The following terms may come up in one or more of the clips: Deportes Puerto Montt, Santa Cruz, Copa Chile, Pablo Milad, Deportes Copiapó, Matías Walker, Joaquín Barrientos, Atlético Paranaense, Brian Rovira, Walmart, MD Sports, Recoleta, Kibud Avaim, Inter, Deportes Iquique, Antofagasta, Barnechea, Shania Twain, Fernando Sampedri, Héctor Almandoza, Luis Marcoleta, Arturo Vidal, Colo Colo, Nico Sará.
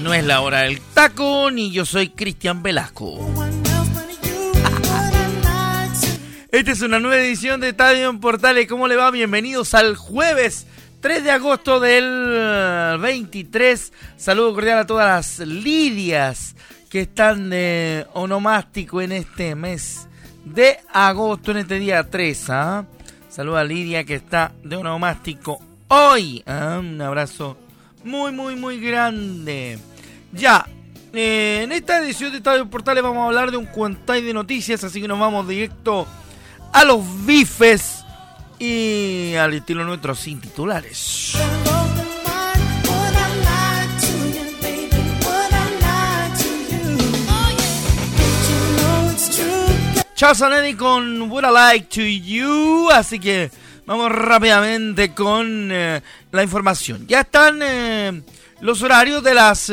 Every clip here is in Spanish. No es la hora del taco, ni yo soy Cristian Velasco. Esta es una nueva edición de Estadio en Portales. ¿Cómo le va? Bienvenidos al jueves 3 de agosto del 23. Saludo cordial a todas las Lidias que están de onomástico en este mes de agosto, en este día 3. Saludo a Lidia que está de onomástico hoy. Un abrazo muy grande. Ya, en esta edición de Estadio Portales vamos a hablar de un cuantay de noticias, así que nos vamos directo a los bifes y al estilo nuestro, sin titulares. Charles Anedi con What I Like to You, así que vamos rápidamente con la información. Ya están los horarios de las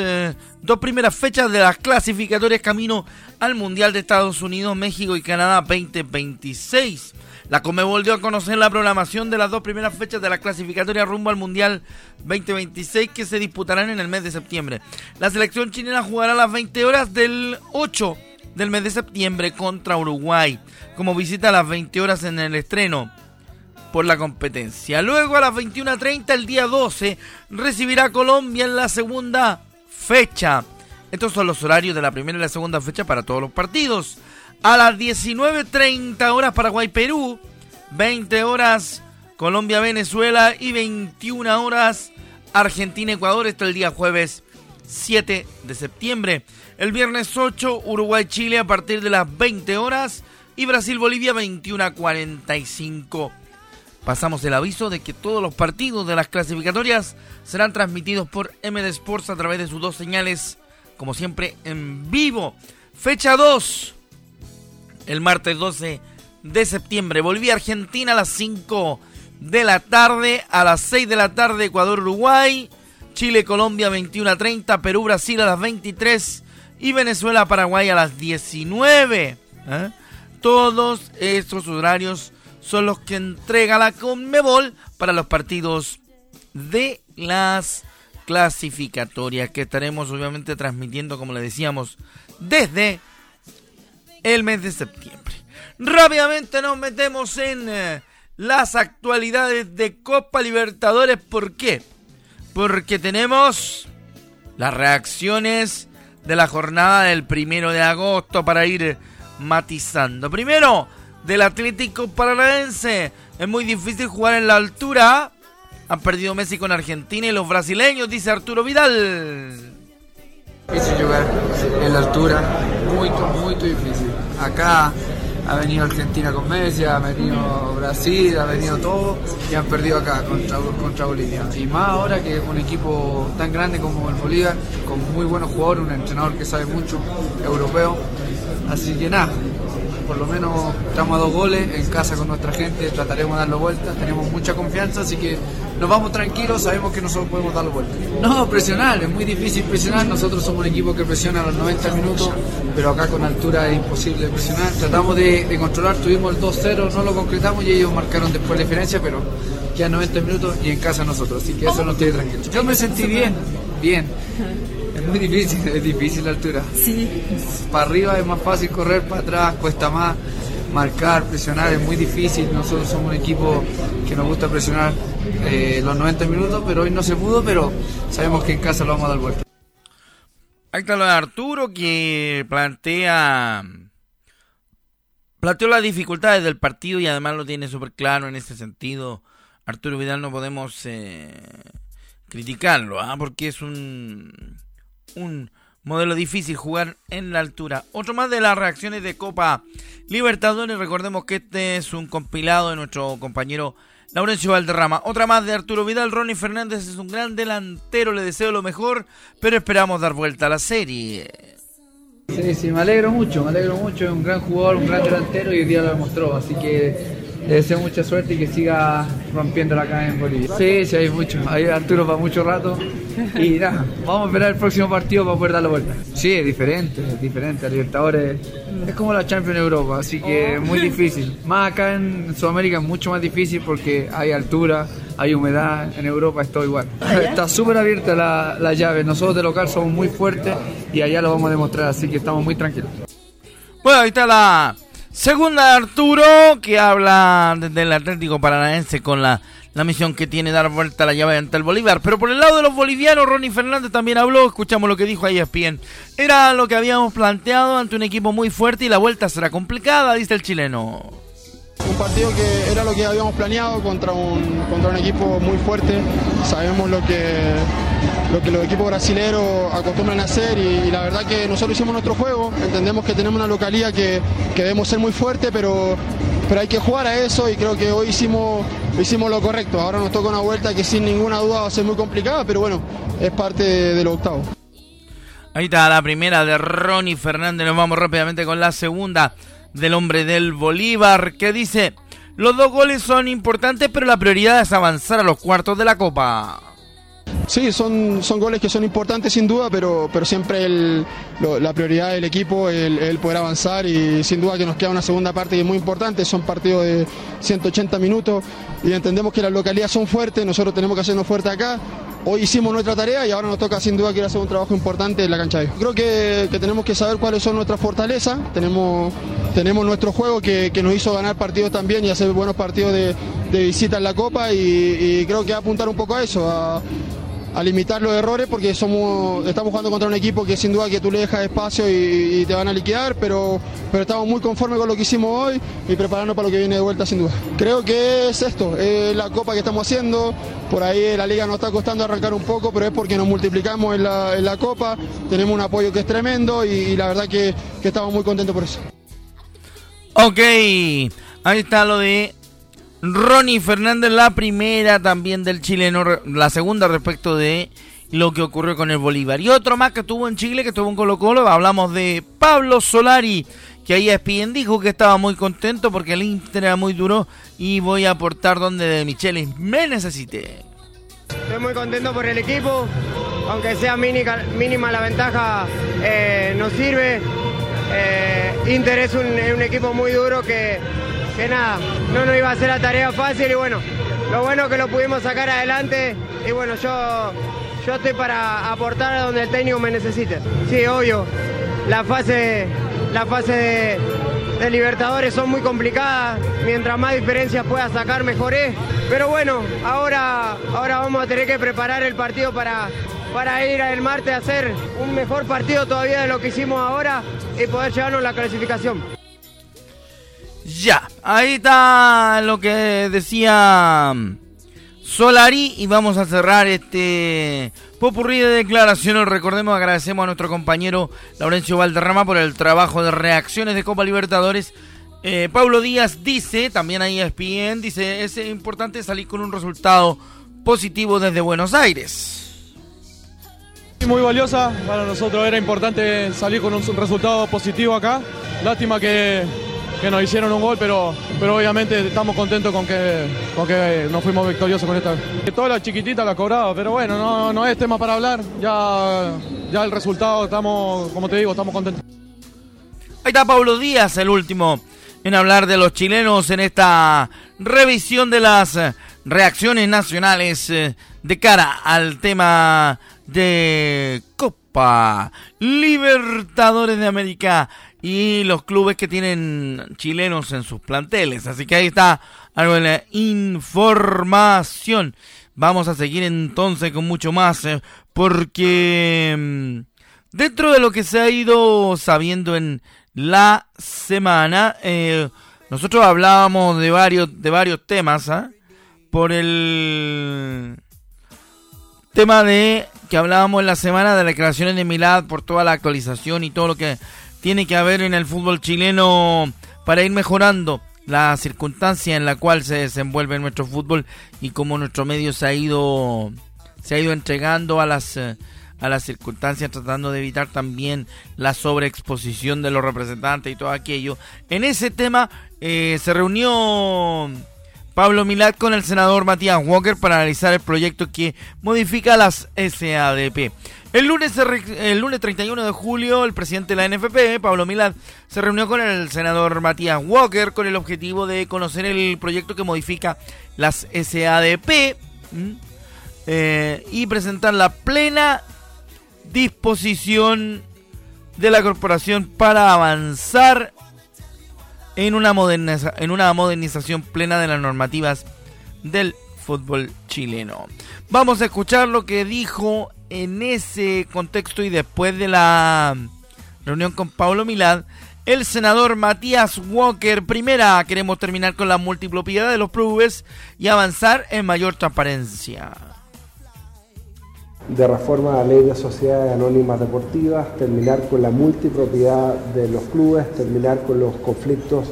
dos primeras fechas de las clasificatorias camino al Mundial de Estados Unidos, México y Canadá 2026. La Conmebol dio a conocer la programación de las dos primeras fechas de las clasificatorias rumbo al Mundial 2026 que se disputarán en el mes de septiembre. La selección chilena jugará a las 20 horas del 8 del mes de septiembre contra Uruguay, como visita a las 20 horas en el estreno por la competencia. Luego a las 21:30 el día 12 recibirá a Colombia en la segunda fecha. Estos son los horarios de la primera y la segunda fecha para todos los partidos. A las 19:30 horas Paraguay-Perú, 20 horas Colombia-Venezuela y 21 horas Argentina-Ecuador. Esto el día jueves 7 de septiembre. El viernes 8 Uruguay-Chile a partir de las 20 horas y Brasil-Bolivia 21:45. Pasamos el aviso de que todos los partidos de las clasificatorias serán transmitidos por MD Sports a través de sus dos señales, como siempre, en vivo. Fecha 2, el martes 12 de septiembre. Bolivia-Argentina a las 5 de la tarde, a las 6 de la tarde Ecuador-Uruguay, Chile-Colombia 21:30, Perú-Brasil a las 23 y Venezuela-Paraguay a las 19. Todos estos horarios son los que entrega la Conmebol para los partidos de las clasificatorias que estaremos obviamente transmitiendo, como le decíamos, desde el mes de septiembre. Rápidamente nos metemos en las actualidades de Copa Libertadores. ¿Por qué? Porque tenemos las reacciones de la jornada del 1 de agosto para ir matizando. Primero, del Atlético Paranaense. Es muy difícil jugar en la altura. Han perdido Messi con Argentina y los brasileños, dice Arturo Vidal. Difícil jugar en la altura, muy difícil. Acá ha venido Argentina con Messi, ha venido Brasil, ha venido todo y han perdido acá contra Bolivia. Y más ahora que un equipo tan grande como el Bolívar, con muy buenos jugadores, un entrenador que sabe mucho, europeo. Así que nada, por lo menos estamos a 2 goles en casa con nuestra gente, trataremos de darlo vuelta, tenemos mucha confianza, así que nos vamos tranquilos, sabemos que nosotros podemos darlo vuelta. No, presionar, es muy difícil presionar, nosotros somos un equipo que presiona a los 90 minutos, pero acá con altura es imposible presionar, tratamos de controlar, tuvimos el 2-0, no lo concretamos y ellos marcaron después la diferencia, pero ya 90 minutos y en casa nosotros, así que eso nos tiene tranquilos. Yo me sentí bien. Muy difícil, es difícil la altura. Sí. Para arriba es más fácil correr, para atrás cuesta más. Marcar, presionar es muy difícil. Nosotros somos un equipo que nos gusta presionar los 90 minutos, pero hoy no se pudo, pero sabemos que en casa lo vamos a dar vuelta. Ahí está lo de Arturo, que planteó las dificultades del partido y además lo tiene súper claro en ese sentido. Arturo Vidal, no podemos criticarlo, porque es un modelo difícil jugar en la altura. Otro más de las reacciones de Copa Libertadores. Recordemos que este es un compilado de nuestro compañero Laurencio Valderrama. Otra más de Arturo Vidal. Ronnie Fernández es un gran delantero, le deseo lo mejor, pero esperamos dar vuelta a la serie. Sí, me alegro mucho, es un gran jugador, un gran delantero y hoy día lo demostró, así que le deseo mucha suerte y que siga rompiéndola acá en Bolívar. Sí, hay Arturo para mucho rato y nada, vamos a esperar el próximo partido para poder dar la vuelta. Sí, es diferente, Libertadores es como la Champions Europa, así que es muy difícil, más acá en Sudamérica es mucho más difícil porque hay altura, hay humedad, en Europa es todo igual. Está súper abierta la llave, nosotros de local somos muy fuertes y allá lo vamos a demostrar, así que estamos muy tranquilos. Bueno, ahí está la segunda de Arturo, que habla del Atlético Paranaense con la misión que tiene dar vuelta a la llave ante el Bolívar. Pero por el lado de los bolivianos, Ronnie Fernández también habló, escuchamos lo que dijo a ESPN. Era lo que habíamos planteado ante un equipo muy fuerte y la vuelta será complicada, dice el chileno. Un partido que era lo que habíamos planeado contra un equipo muy fuerte. Sabemos lo que los equipos brasileños acostumbran a hacer y la verdad que nosotros hicimos nuestro juego. Entendemos que tenemos una localía que debemos ser muy fuerte, pero hay que jugar a eso y creo que hoy hicimos lo correcto. Ahora nos toca una vuelta que sin ninguna duda va a ser muy complicada, pero bueno, es parte de los octavos. Ahí está la primera de Ronnie Fernández. Nos vamos rápidamente con la segunda del hombre del Bolívar, que dice: los dos goles son importantes, pero la prioridad es avanzar a los cuartos de la Copa. Sí, son goles que son importantes sin duda, pero siempre la prioridad del equipo es el poder avanzar y sin duda que nos queda una segunda parte que es muy importante. Son partidos de 180 minutos y entendemos que las localidades son fuertes, nosotros tenemos que hacernos fuertes acá. Hoy hicimos nuestra tarea y ahora nos toca sin duda que ir a hacer un trabajo importante en la cancha de ellos. Creo que tenemos que saber cuáles son nuestras fortalezas, tenemos nuestro juego que nos hizo ganar partidos también y hacer buenos partidos de visita en la Copa y creo que va a apuntar un poco a eso, a limitar los errores porque estamos jugando contra un equipo que sin duda que tú le dejas espacio y te van a liquidar, pero estamos muy conformes con lo que hicimos hoy y prepararnos para lo que viene de vuelta sin duda. Creo que es esto, es la Copa que estamos haciendo. Por ahí la liga nos está costando arrancar un poco, pero es porque nos multiplicamos en la Copa, tenemos un apoyo que es tremendo y la verdad que estamos muy contentos por eso. Ok, ahí está lo de Ronnie Fernández, la primera también del chileno, la segunda respecto de lo que ocurrió con el Bolívar. Y otro más que estuvo en Chile, que estuvo en Colo Colo, hablamos de Pablo Solari, que ahí ESPN dijo que estaba muy contento porque el Inter era muy duro y voy a aportar donde Michele me necesite. Estoy muy contento por el equipo, aunque sea mínima la ventaja, nos sirve. Inter es un equipo muy duro que nada, no nos iba a hacer la tarea fácil y bueno, lo bueno que lo pudimos sacar adelante y bueno, yo estoy para aportar a donde el técnico me necesite. Sí, obvio, la fase de Libertadores son muy complicadas, mientras más diferencias pueda sacar mejor es, pero bueno, ahora vamos a tener que preparar el partido para ir el martes a hacer un mejor partido todavía de lo que hicimos ahora y poder llevarnos la clasificación. Ya, ahí está lo que decía Solari y vamos a cerrar este popurrí de declaraciones. Recordemos, agradecemos a nuestro compañero Laurencio Valderrama por el trabajo de reacciones de Copa Libertadores. Pablo Díaz dice, también ahí ESPN, dice, es importante salir con un resultado positivo desde Buenos Aires. Muy valiosa, para nosotros era importante salir con un resultado positivo acá. Lástima que nos hicieron un gol, pero obviamente estamos contentos con que nos fuimos victoriosos con esta. Todas las chiquititas las cobraba, pero bueno, no es tema para hablar. Ya el resultado, estamos, como te digo, estamos contentos. Ahí está Pablo Díaz, el último en hablar de los chilenos en esta revisión de las reacciones nacionales de cara al tema de Copa Libertadores de América y los clubes que tienen chilenos en sus planteles. Así que ahí está algo de la información. Vamos a seguir entonces con mucho más, porque dentro de lo que se ha ido sabiendo en la semana, nosotros hablábamos de varios temas, por el tema de que hablábamos en la semana de declaraciones de Milad por toda la actualización y todo lo que tiene que haber en el fútbol chileno para ir mejorando la circunstancia en la cual se desenvuelve nuestro fútbol y cómo nuestro medio se ha ido entregando a las circunstancias, tratando de evitar también la sobreexposición de los representantes y todo aquello. En ese tema se reunió Pablo Milad con el senador Matías Walker para analizar el proyecto que modifica las SADP. El lunes 31 de julio, el presidente de la NFP, Pablo Milad, se reunió con el senador Matías Walker con el objetivo de conocer el proyecto que modifica las SADP y presentar la plena disposición de la corporación para avanzar en una modernización plena de las normativas del fútbol chileno. Vamos a escuchar lo que dijo en ese contexto y después de la reunión con Pablo Milad, el senador Matías Walker. Primera, queremos terminar con la multipropiedad de los clubes y avanzar en mayor transparencia. De reforma a la ley de sociedades anónimas deportivas, terminar con la multipropiedad de los clubes, terminar con los conflictos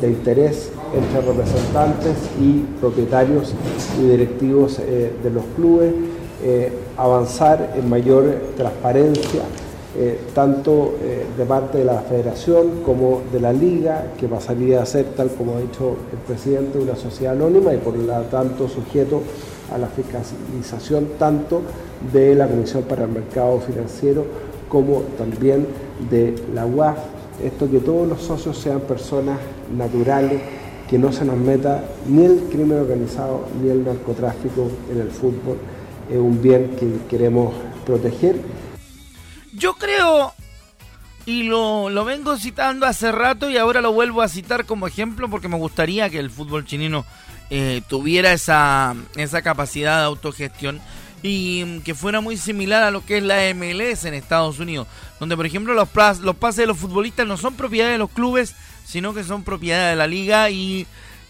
de interés entre representantes y propietarios y directivos de los clubes, avanzar en mayor transparencia, tanto de parte de la federación como de la liga, que pasaría a ser, tal como ha dicho el presidente, una sociedad anónima y por lo tanto sujeto a la fiscalización tanto de la Comisión para el Mercado Financiero como también de la UAF. Esto, que todos los socios sean personas naturales, que no se nos meta ni el crimen organizado ni el narcotráfico en el fútbol, es un bien que queremos proteger. Yo creo, y lo vengo citando hace rato y ahora lo vuelvo a citar como ejemplo porque me gustaría que el fútbol chileno tuviera esa capacidad de autogestión y que fuera muy similar a lo que es la MLS en Estados Unidos, donde por ejemplo los pases de los futbolistas no son propiedad de los clubes, sino que son propiedad de la liga, y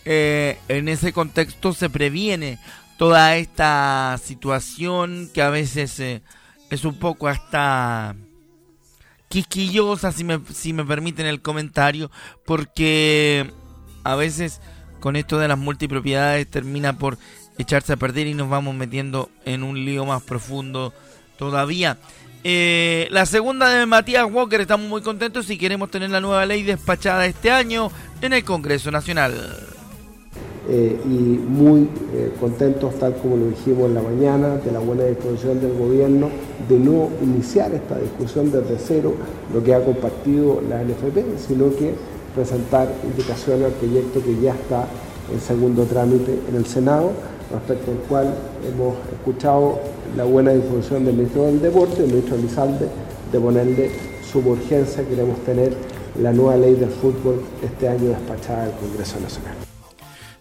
en ese contexto se previene toda esta situación que a veces es un poco hasta quisquillosa, si me permiten el comentario, porque a veces con esto de las multipropiedades termina por echarse a perder y nos vamos metiendo en un lío más profundo todavía. La segunda de Matías Walker, estamos muy contentos y queremos tener la nueva ley despachada este año en el Congreso Nacional. Y muy contentos, tal como lo dijimos en la mañana, de la buena disposición del gobierno de no iniciar esta discusión desde cero, lo que ha compartido la NFP, sino que presentar indicaciones al proyecto que ya está en segundo trámite en el Senado, respecto al cual hemos escuchado la buena disposición del ministro del Deporte, el ministro Elizalde, de ponerle suburgencia. Queremos tener la nueva ley del fútbol este año despachada al Congreso Nacional.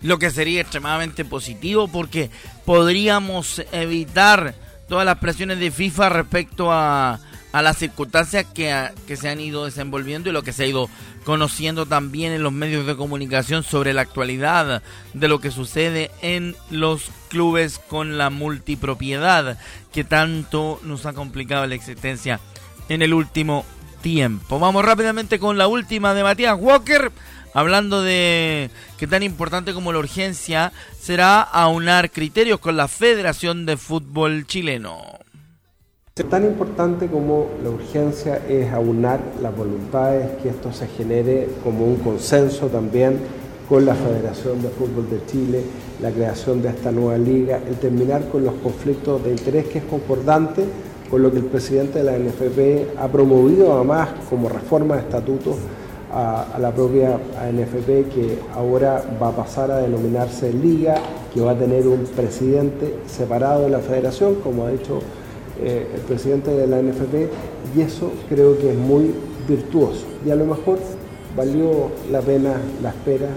Lo que sería extremadamente positivo porque podríamos evitar todas las presiones de FIFA respecto a las circunstancias que se han ido desenvolviendo y lo que se ha ido conociendo también en los medios de comunicación sobre la actualidad de lo que sucede en los clubes con la multipropiedad que tanto nos ha complicado la existencia en el último tiempo. Vamos rápidamente con la última de Matías Walker, hablando de que tan importante como la urgencia será aunar criterios con la Federación de Fútbol Chileno. Tan importante como la urgencia es aunar las voluntades, que esto se genere como un consenso también con la Federación de Fútbol de Chile, la creación de esta nueva liga, el terminar con los conflictos de interés, que es concordante con lo que el presidente de la NFP ha promovido además como reforma de estatutos a la propia ANFP, que ahora va a pasar a denominarse liga, que va a tener un presidente separado de la federación, como ha dicho el presidente de la ANFP, y eso creo que es muy virtuoso y a lo mejor valió la pena la espera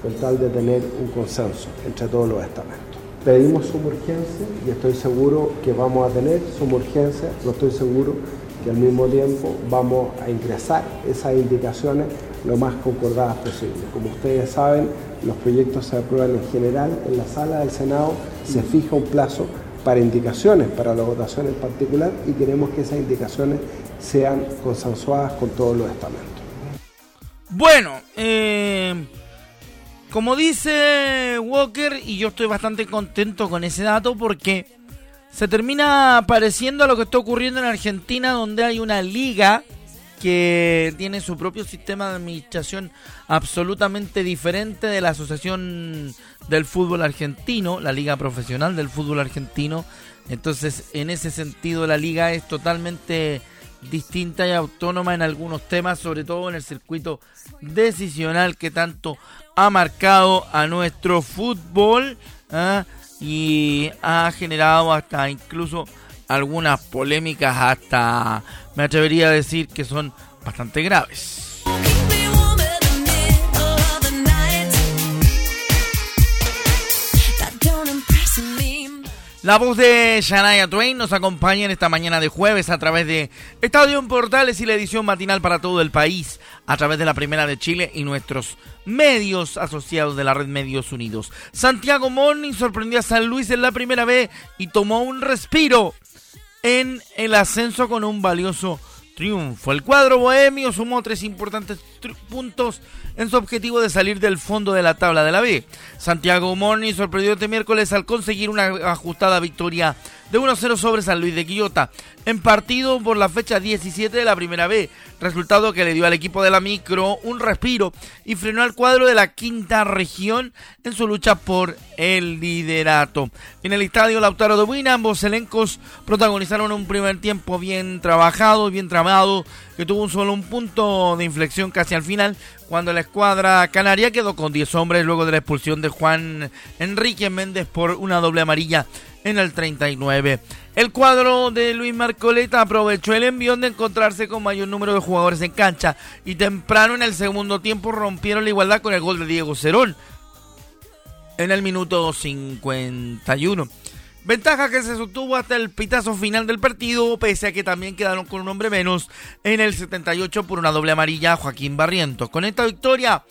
con tal de tener un consenso entre todos los estamentos. Pedimos suburgencia y estoy seguro que vamos a tener suburgencia, no estoy seguro que al mismo tiempo vamos a ingresar esas indicaciones lo más concordadas posible. Como ustedes saben, los proyectos se aprueban en general en la sala del Senado, se fija un plazo para indicaciones, para la votación en particular, y queremos que esas indicaciones sean consensuadas con todos los estamentos. Bueno, como dice Walker, y yo estoy bastante contento con ese dato porque se termina pareciendo a lo que está ocurriendo en Argentina, donde hay una liga que tiene su propio sistema de administración absolutamente diferente de la Asociación del Fútbol Argentino, la Liga Profesional del Fútbol Argentino. Entonces, en ese sentido, la liga es totalmente distinta y autónoma en algunos temas, sobre todo en el circuito decisional que tanto ha marcado a nuestro fútbol, y ha generado hasta incluso algunas polémicas, hasta me atrevería a decir que son bastante graves. La voz de Shania Twain nos acompaña en esta mañana de jueves a través de Estadio en Portales y la edición matinal para todo el país a través de la Primera de Chile y nuestros medios asociados de la Red Medios Unidos. Santiago Morning sorprendió a San Luis en la Primera B y tomó un respiro en el ascenso con un valioso triunfo. El cuadro bohemio sumó 3 importantes puntos en su objetivo de salir del fondo de la tabla de la B. Santiago Morning sorprendió este miércoles al conseguir una ajustada victoria de 1-0 sobre San Luis de Quillota en partido por la fecha 17 de la Primera B, resultado que le dio al equipo de la micro un respiro y frenó al cuadro de la quinta región en su lucha por el liderato. En el estadio Lautaro de Buina, ambos elencos protagonizaron un primer tiempo bien trabajado, bien tramado, que tuvo un punto de inflexión casi al final, cuando la escuadra canaria quedó con 10 hombres luego de la expulsión de Juan Enrique Méndez por una doble amarilla en el 39. El cuadro de Luis Marcoleta aprovechó el envión de encontrarse con mayor número de jugadores en cancha y temprano en el segundo tiempo rompieron la igualdad con el gol de Diego Cerón en el minuto 51. Ventaja que se sostuvo hasta el pitazo final del partido, pese a que también quedaron con un hombre menos en el 78 por una doble amarilla a Joaquín Barrientos. Con esta victoria,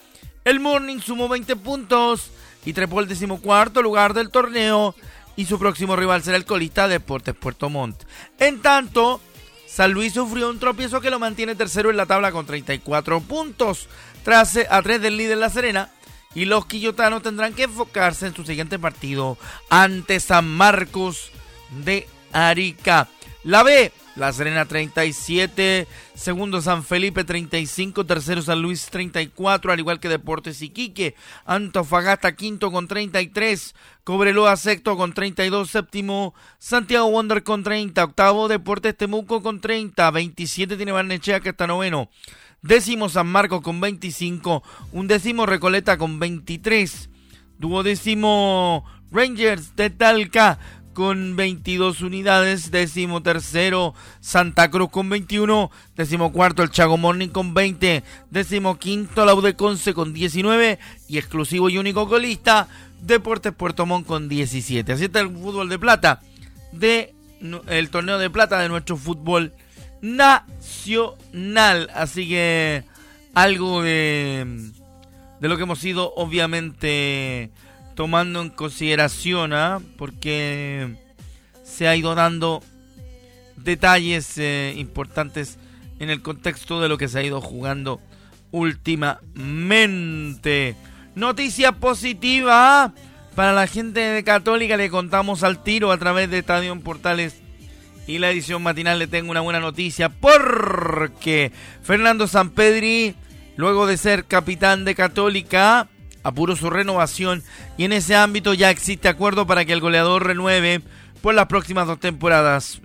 el Morning sumó 20 puntos y trepó el 14º lugar del torneo, y su próximo rival será el colista Deportes Puerto Montt. En tanto, San Luis sufrió un tropiezo que lo mantiene tercero en la tabla con 34 puntos, tras a 3 del líder La Serena, y los quillotanos tendrán que enfocarse en su siguiente partido ante San Marcos de Arica. La B, La Serena 37, segundo San Felipe 35, tercero San Luis 34, al igual que Deportes Iquique, Antofagasta quinto con 33, Cobreloa sexto con 32, séptimo Santiago Wander con 30, octavo Deportes Temuco con 30, 27 tiene Barnechea que está noveno, décimo San Marcos con 25, undécimo Recoleta con 23, duodécimo Rangers de Talca con 22 unidades, décimo tercero Santa Cruz con 21, décimo cuarto el Chago Morning con 20, décimo quinto la UDEConce con 19 y exclusivo y único colista Deportes Puerto Montt con 17. Así está el fútbol de plata, el torneo de plata de nuestro fútbol nacional. Así que algo de lo que hemos ido obviamente tomando en consideración, porque se ha ido dando detalles importantes en el contexto de lo que se ha ido jugando últimamente. Noticia positiva para la gente de Católica, le contamos al tiro a través de Estadio en Portales y la edición matinal. Le tengo una buena noticia porque Fernando Sampedri, luego de ser capitán de Católica, apuró su renovación y en ese ámbito ya existe acuerdo para que el goleador renueve por las próximas 2 temporadas.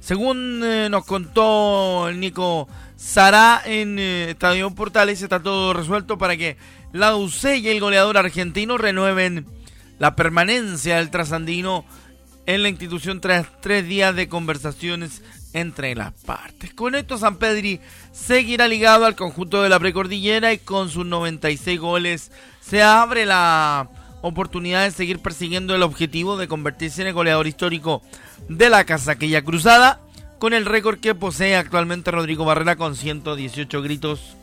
Según nos contó Nico Sará en Estadio Portales, está todo resuelto para que la UC y el goleador argentino renueven la permanencia del trasandino en la institución tras 3 días de conversaciones entre las partes. Con esto, Sampedri seguirá ligado al conjunto de la precordillera y con sus 96 goles se abre la oportunidad de seguir persiguiendo el objetivo de convertirse en el goleador histórico de la casaquilla cruzada, con el récord que posee actualmente Rodrigo Barrera con 118 gritos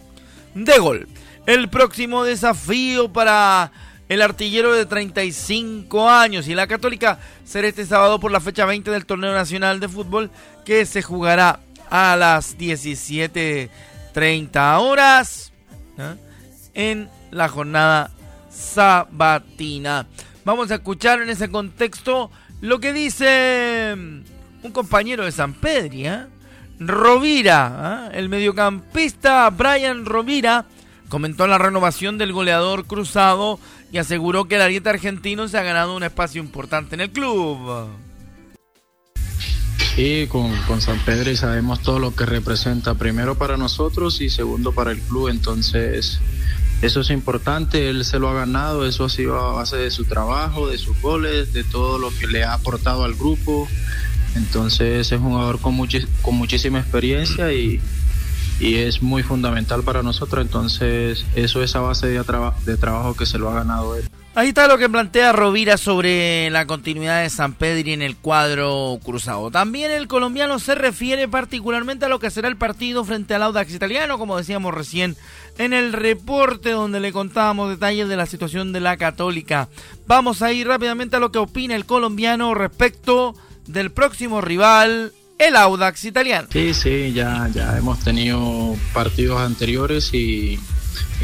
de gol. El próximo desafío para el artillero de 35 años. Y la Católica será este sábado por la fecha 20 del Torneo Nacional de Fútbol, que se jugará a las 17:30 horas, ¿eh?, en la jornada sabatina. Vamos a escuchar en ese contexto lo que dice un compañero de Sampedri, Rovira, el mediocampista Brian Rovira. Comentó la renovación del goleador cruzado y aseguró que el ariete argentino se ha ganado un espacio importante en el club. Y con Sampedri sabemos todo lo que representa, primero para nosotros y segundo para el club, entonces eso es importante. Él se lo ha ganado, eso ha sido a base de su trabajo, de sus goles, de todo lo que le ha aportado al grupo. Entonces es un jugador con muchísima experiencia y es muy fundamental para nosotros, entonces eso es a base de trabajo que se lo ha ganado él. Ahí está lo que plantea Rovira sobre la continuidad de Sampedri en el cuadro cruzado. También el colombiano se refiere particularmente a lo que será el partido frente al Audax Italiano, como decíamos recién en el reporte donde le contábamos detalles de la situación de la Católica. Vamos a ir rápidamente a lo que opina el colombiano respecto del próximo rival, el Audax Italiano. Sí, ya hemos tenido partidos anteriores y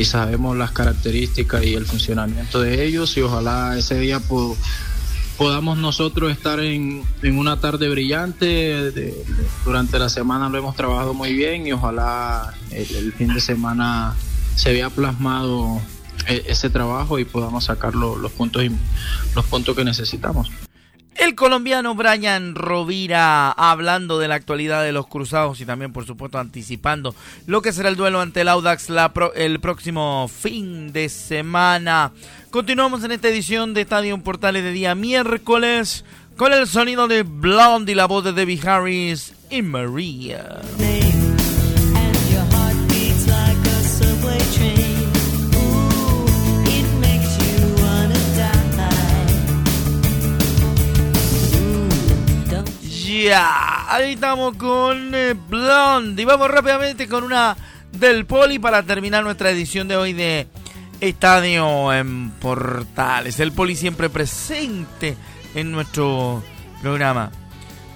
sabemos las características y el funcionamiento de ellos, y ojalá ese día podamos nosotros estar en una tarde brillante. Durante la semana lo hemos trabajado muy bien y ojalá el fin de semana se vea plasmado ese trabajo y podamos sacar los puntos que necesitamos. El colombiano Brian Rovira hablando de la actualidad de los cruzados y también, por supuesto, anticipando lo que será el duelo ante el Audax el próximo fin de semana. Continuamos en esta edición de Estadio en Portales de día miércoles con el sonido de Blondie, la voz de Debbie Harris y María. Ahí estamos con Blondie. Vamos rápidamente con una del Poli para terminar nuestra edición de hoy de Estadio en Portales. El Poli siempre presente en nuestro programa.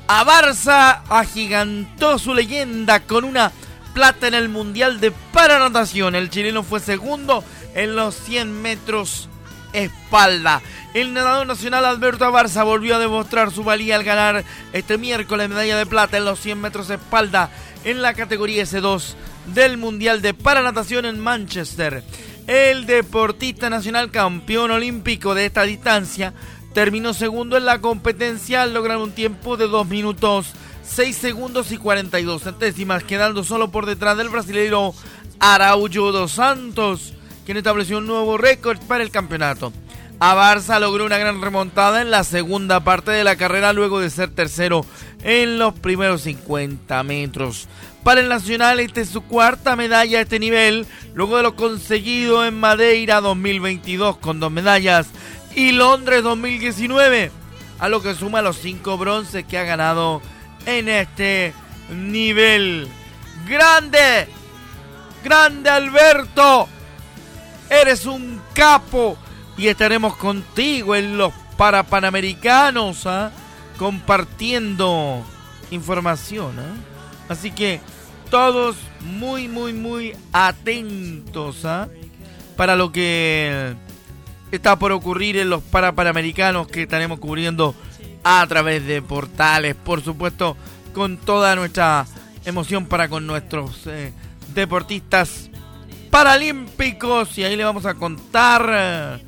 A Barça agigantó su leyenda con una plata en el Mundial de Paranatación. El chileno fue segundo en los 100 metros espalda. El nadador nacional Alberto Abarza volvió a demostrar su valía al ganar este miércoles medalla de plata en los 100 metros espalda en la categoría S2 del Mundial de Paranatación en Manchester. El deportista nacional campeón olímpico de esta distancia terminó segundo en la competencia al lograr un tiempo de 2 minutos 6 segundos y 42 centésimas, quedando solo por detrás del brasileño Araújo dos Santos, quien estableció un nuevo récord para el campeonato. Abarza logró una gran remontada en la segunda parte de la carrera luego de ser tercero en los primeros 50 metros. Para el nacional, esta es su cuarta medalla a este nivel, luego de lo conseguido en Madeira 2022 con 2 medallas y Londres 2019, a lo que suma los 5 bronces que ha ganado en este nivel. ¡Grande! ¡Grande Alberto! Eres un capo y estaremos contigo en los Parapanamericanos, compartiendo información, Así que todos muy, muy, muy atentos, para lo que está por ocurrir en los Parapanamericanos que estaremos cubriendo a través de Portales, por supuesto, con toda nuestra emoción para con nuestros deportistas paralímpicos, y ahí le vamos a contar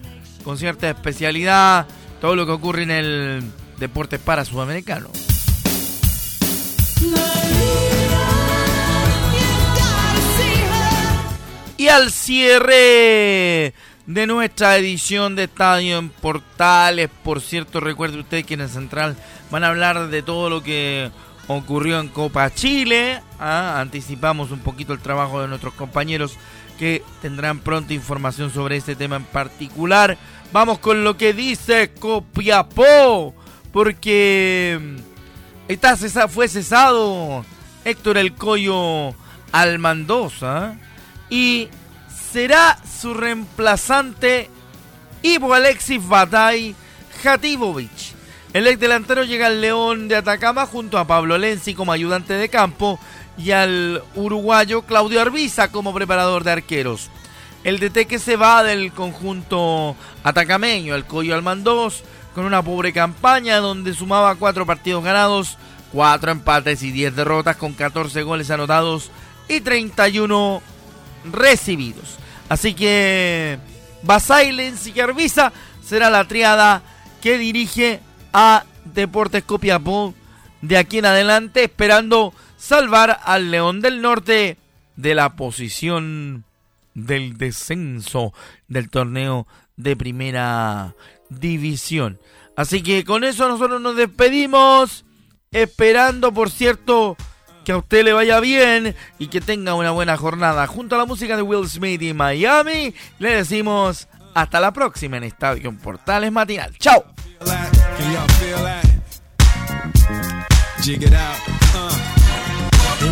con cierta especialidad todo lo que ocurre en el deporte para sudamericano. Y al cierre de nuestra edición de Estadio en Portales, por cierto, recuerde usted que en el Central van a hablar de todo lo que ocurrió en Copa Chile. Anticipamos un poquito el trabajo de nuestros compañeros que tendrán pronto información sobre este tema en particular. Vamos con lo que dice Copiapó, porque fue cesado Héctor El Coyo Almandosa y será su reemplazante y por Alexis Batay Hatipovic. El ex delantero llega al León de Atacama junto a Pablo Lenzi como ayudante de campo y al uruguayo Claudio Arbiza como preparador de arqueros. El DT que se va del conjunto atacameño, el Coyo Almandós, con una pobre campaña donde sumaba 4 partidos ganados, 4 empates y 10 derrotas, con 14 goles anotados y 31 recibidos. Así que Basay, Lenzi y Arbiza será la triada que dirige a Deportes Copiapó de aquí en adelante, esperando salvar al León del Norte de la posición del descenso del torneo de Primera División. Así que con eso nosotros nos despedimos, esperando, por cierto, que a usted le vaya bien y que tenga una buena jornada. Junto a la música de Will Smith y Miami, le decimos hasta la próxima en Estadio en Portales Matinal. ¡Chao! Here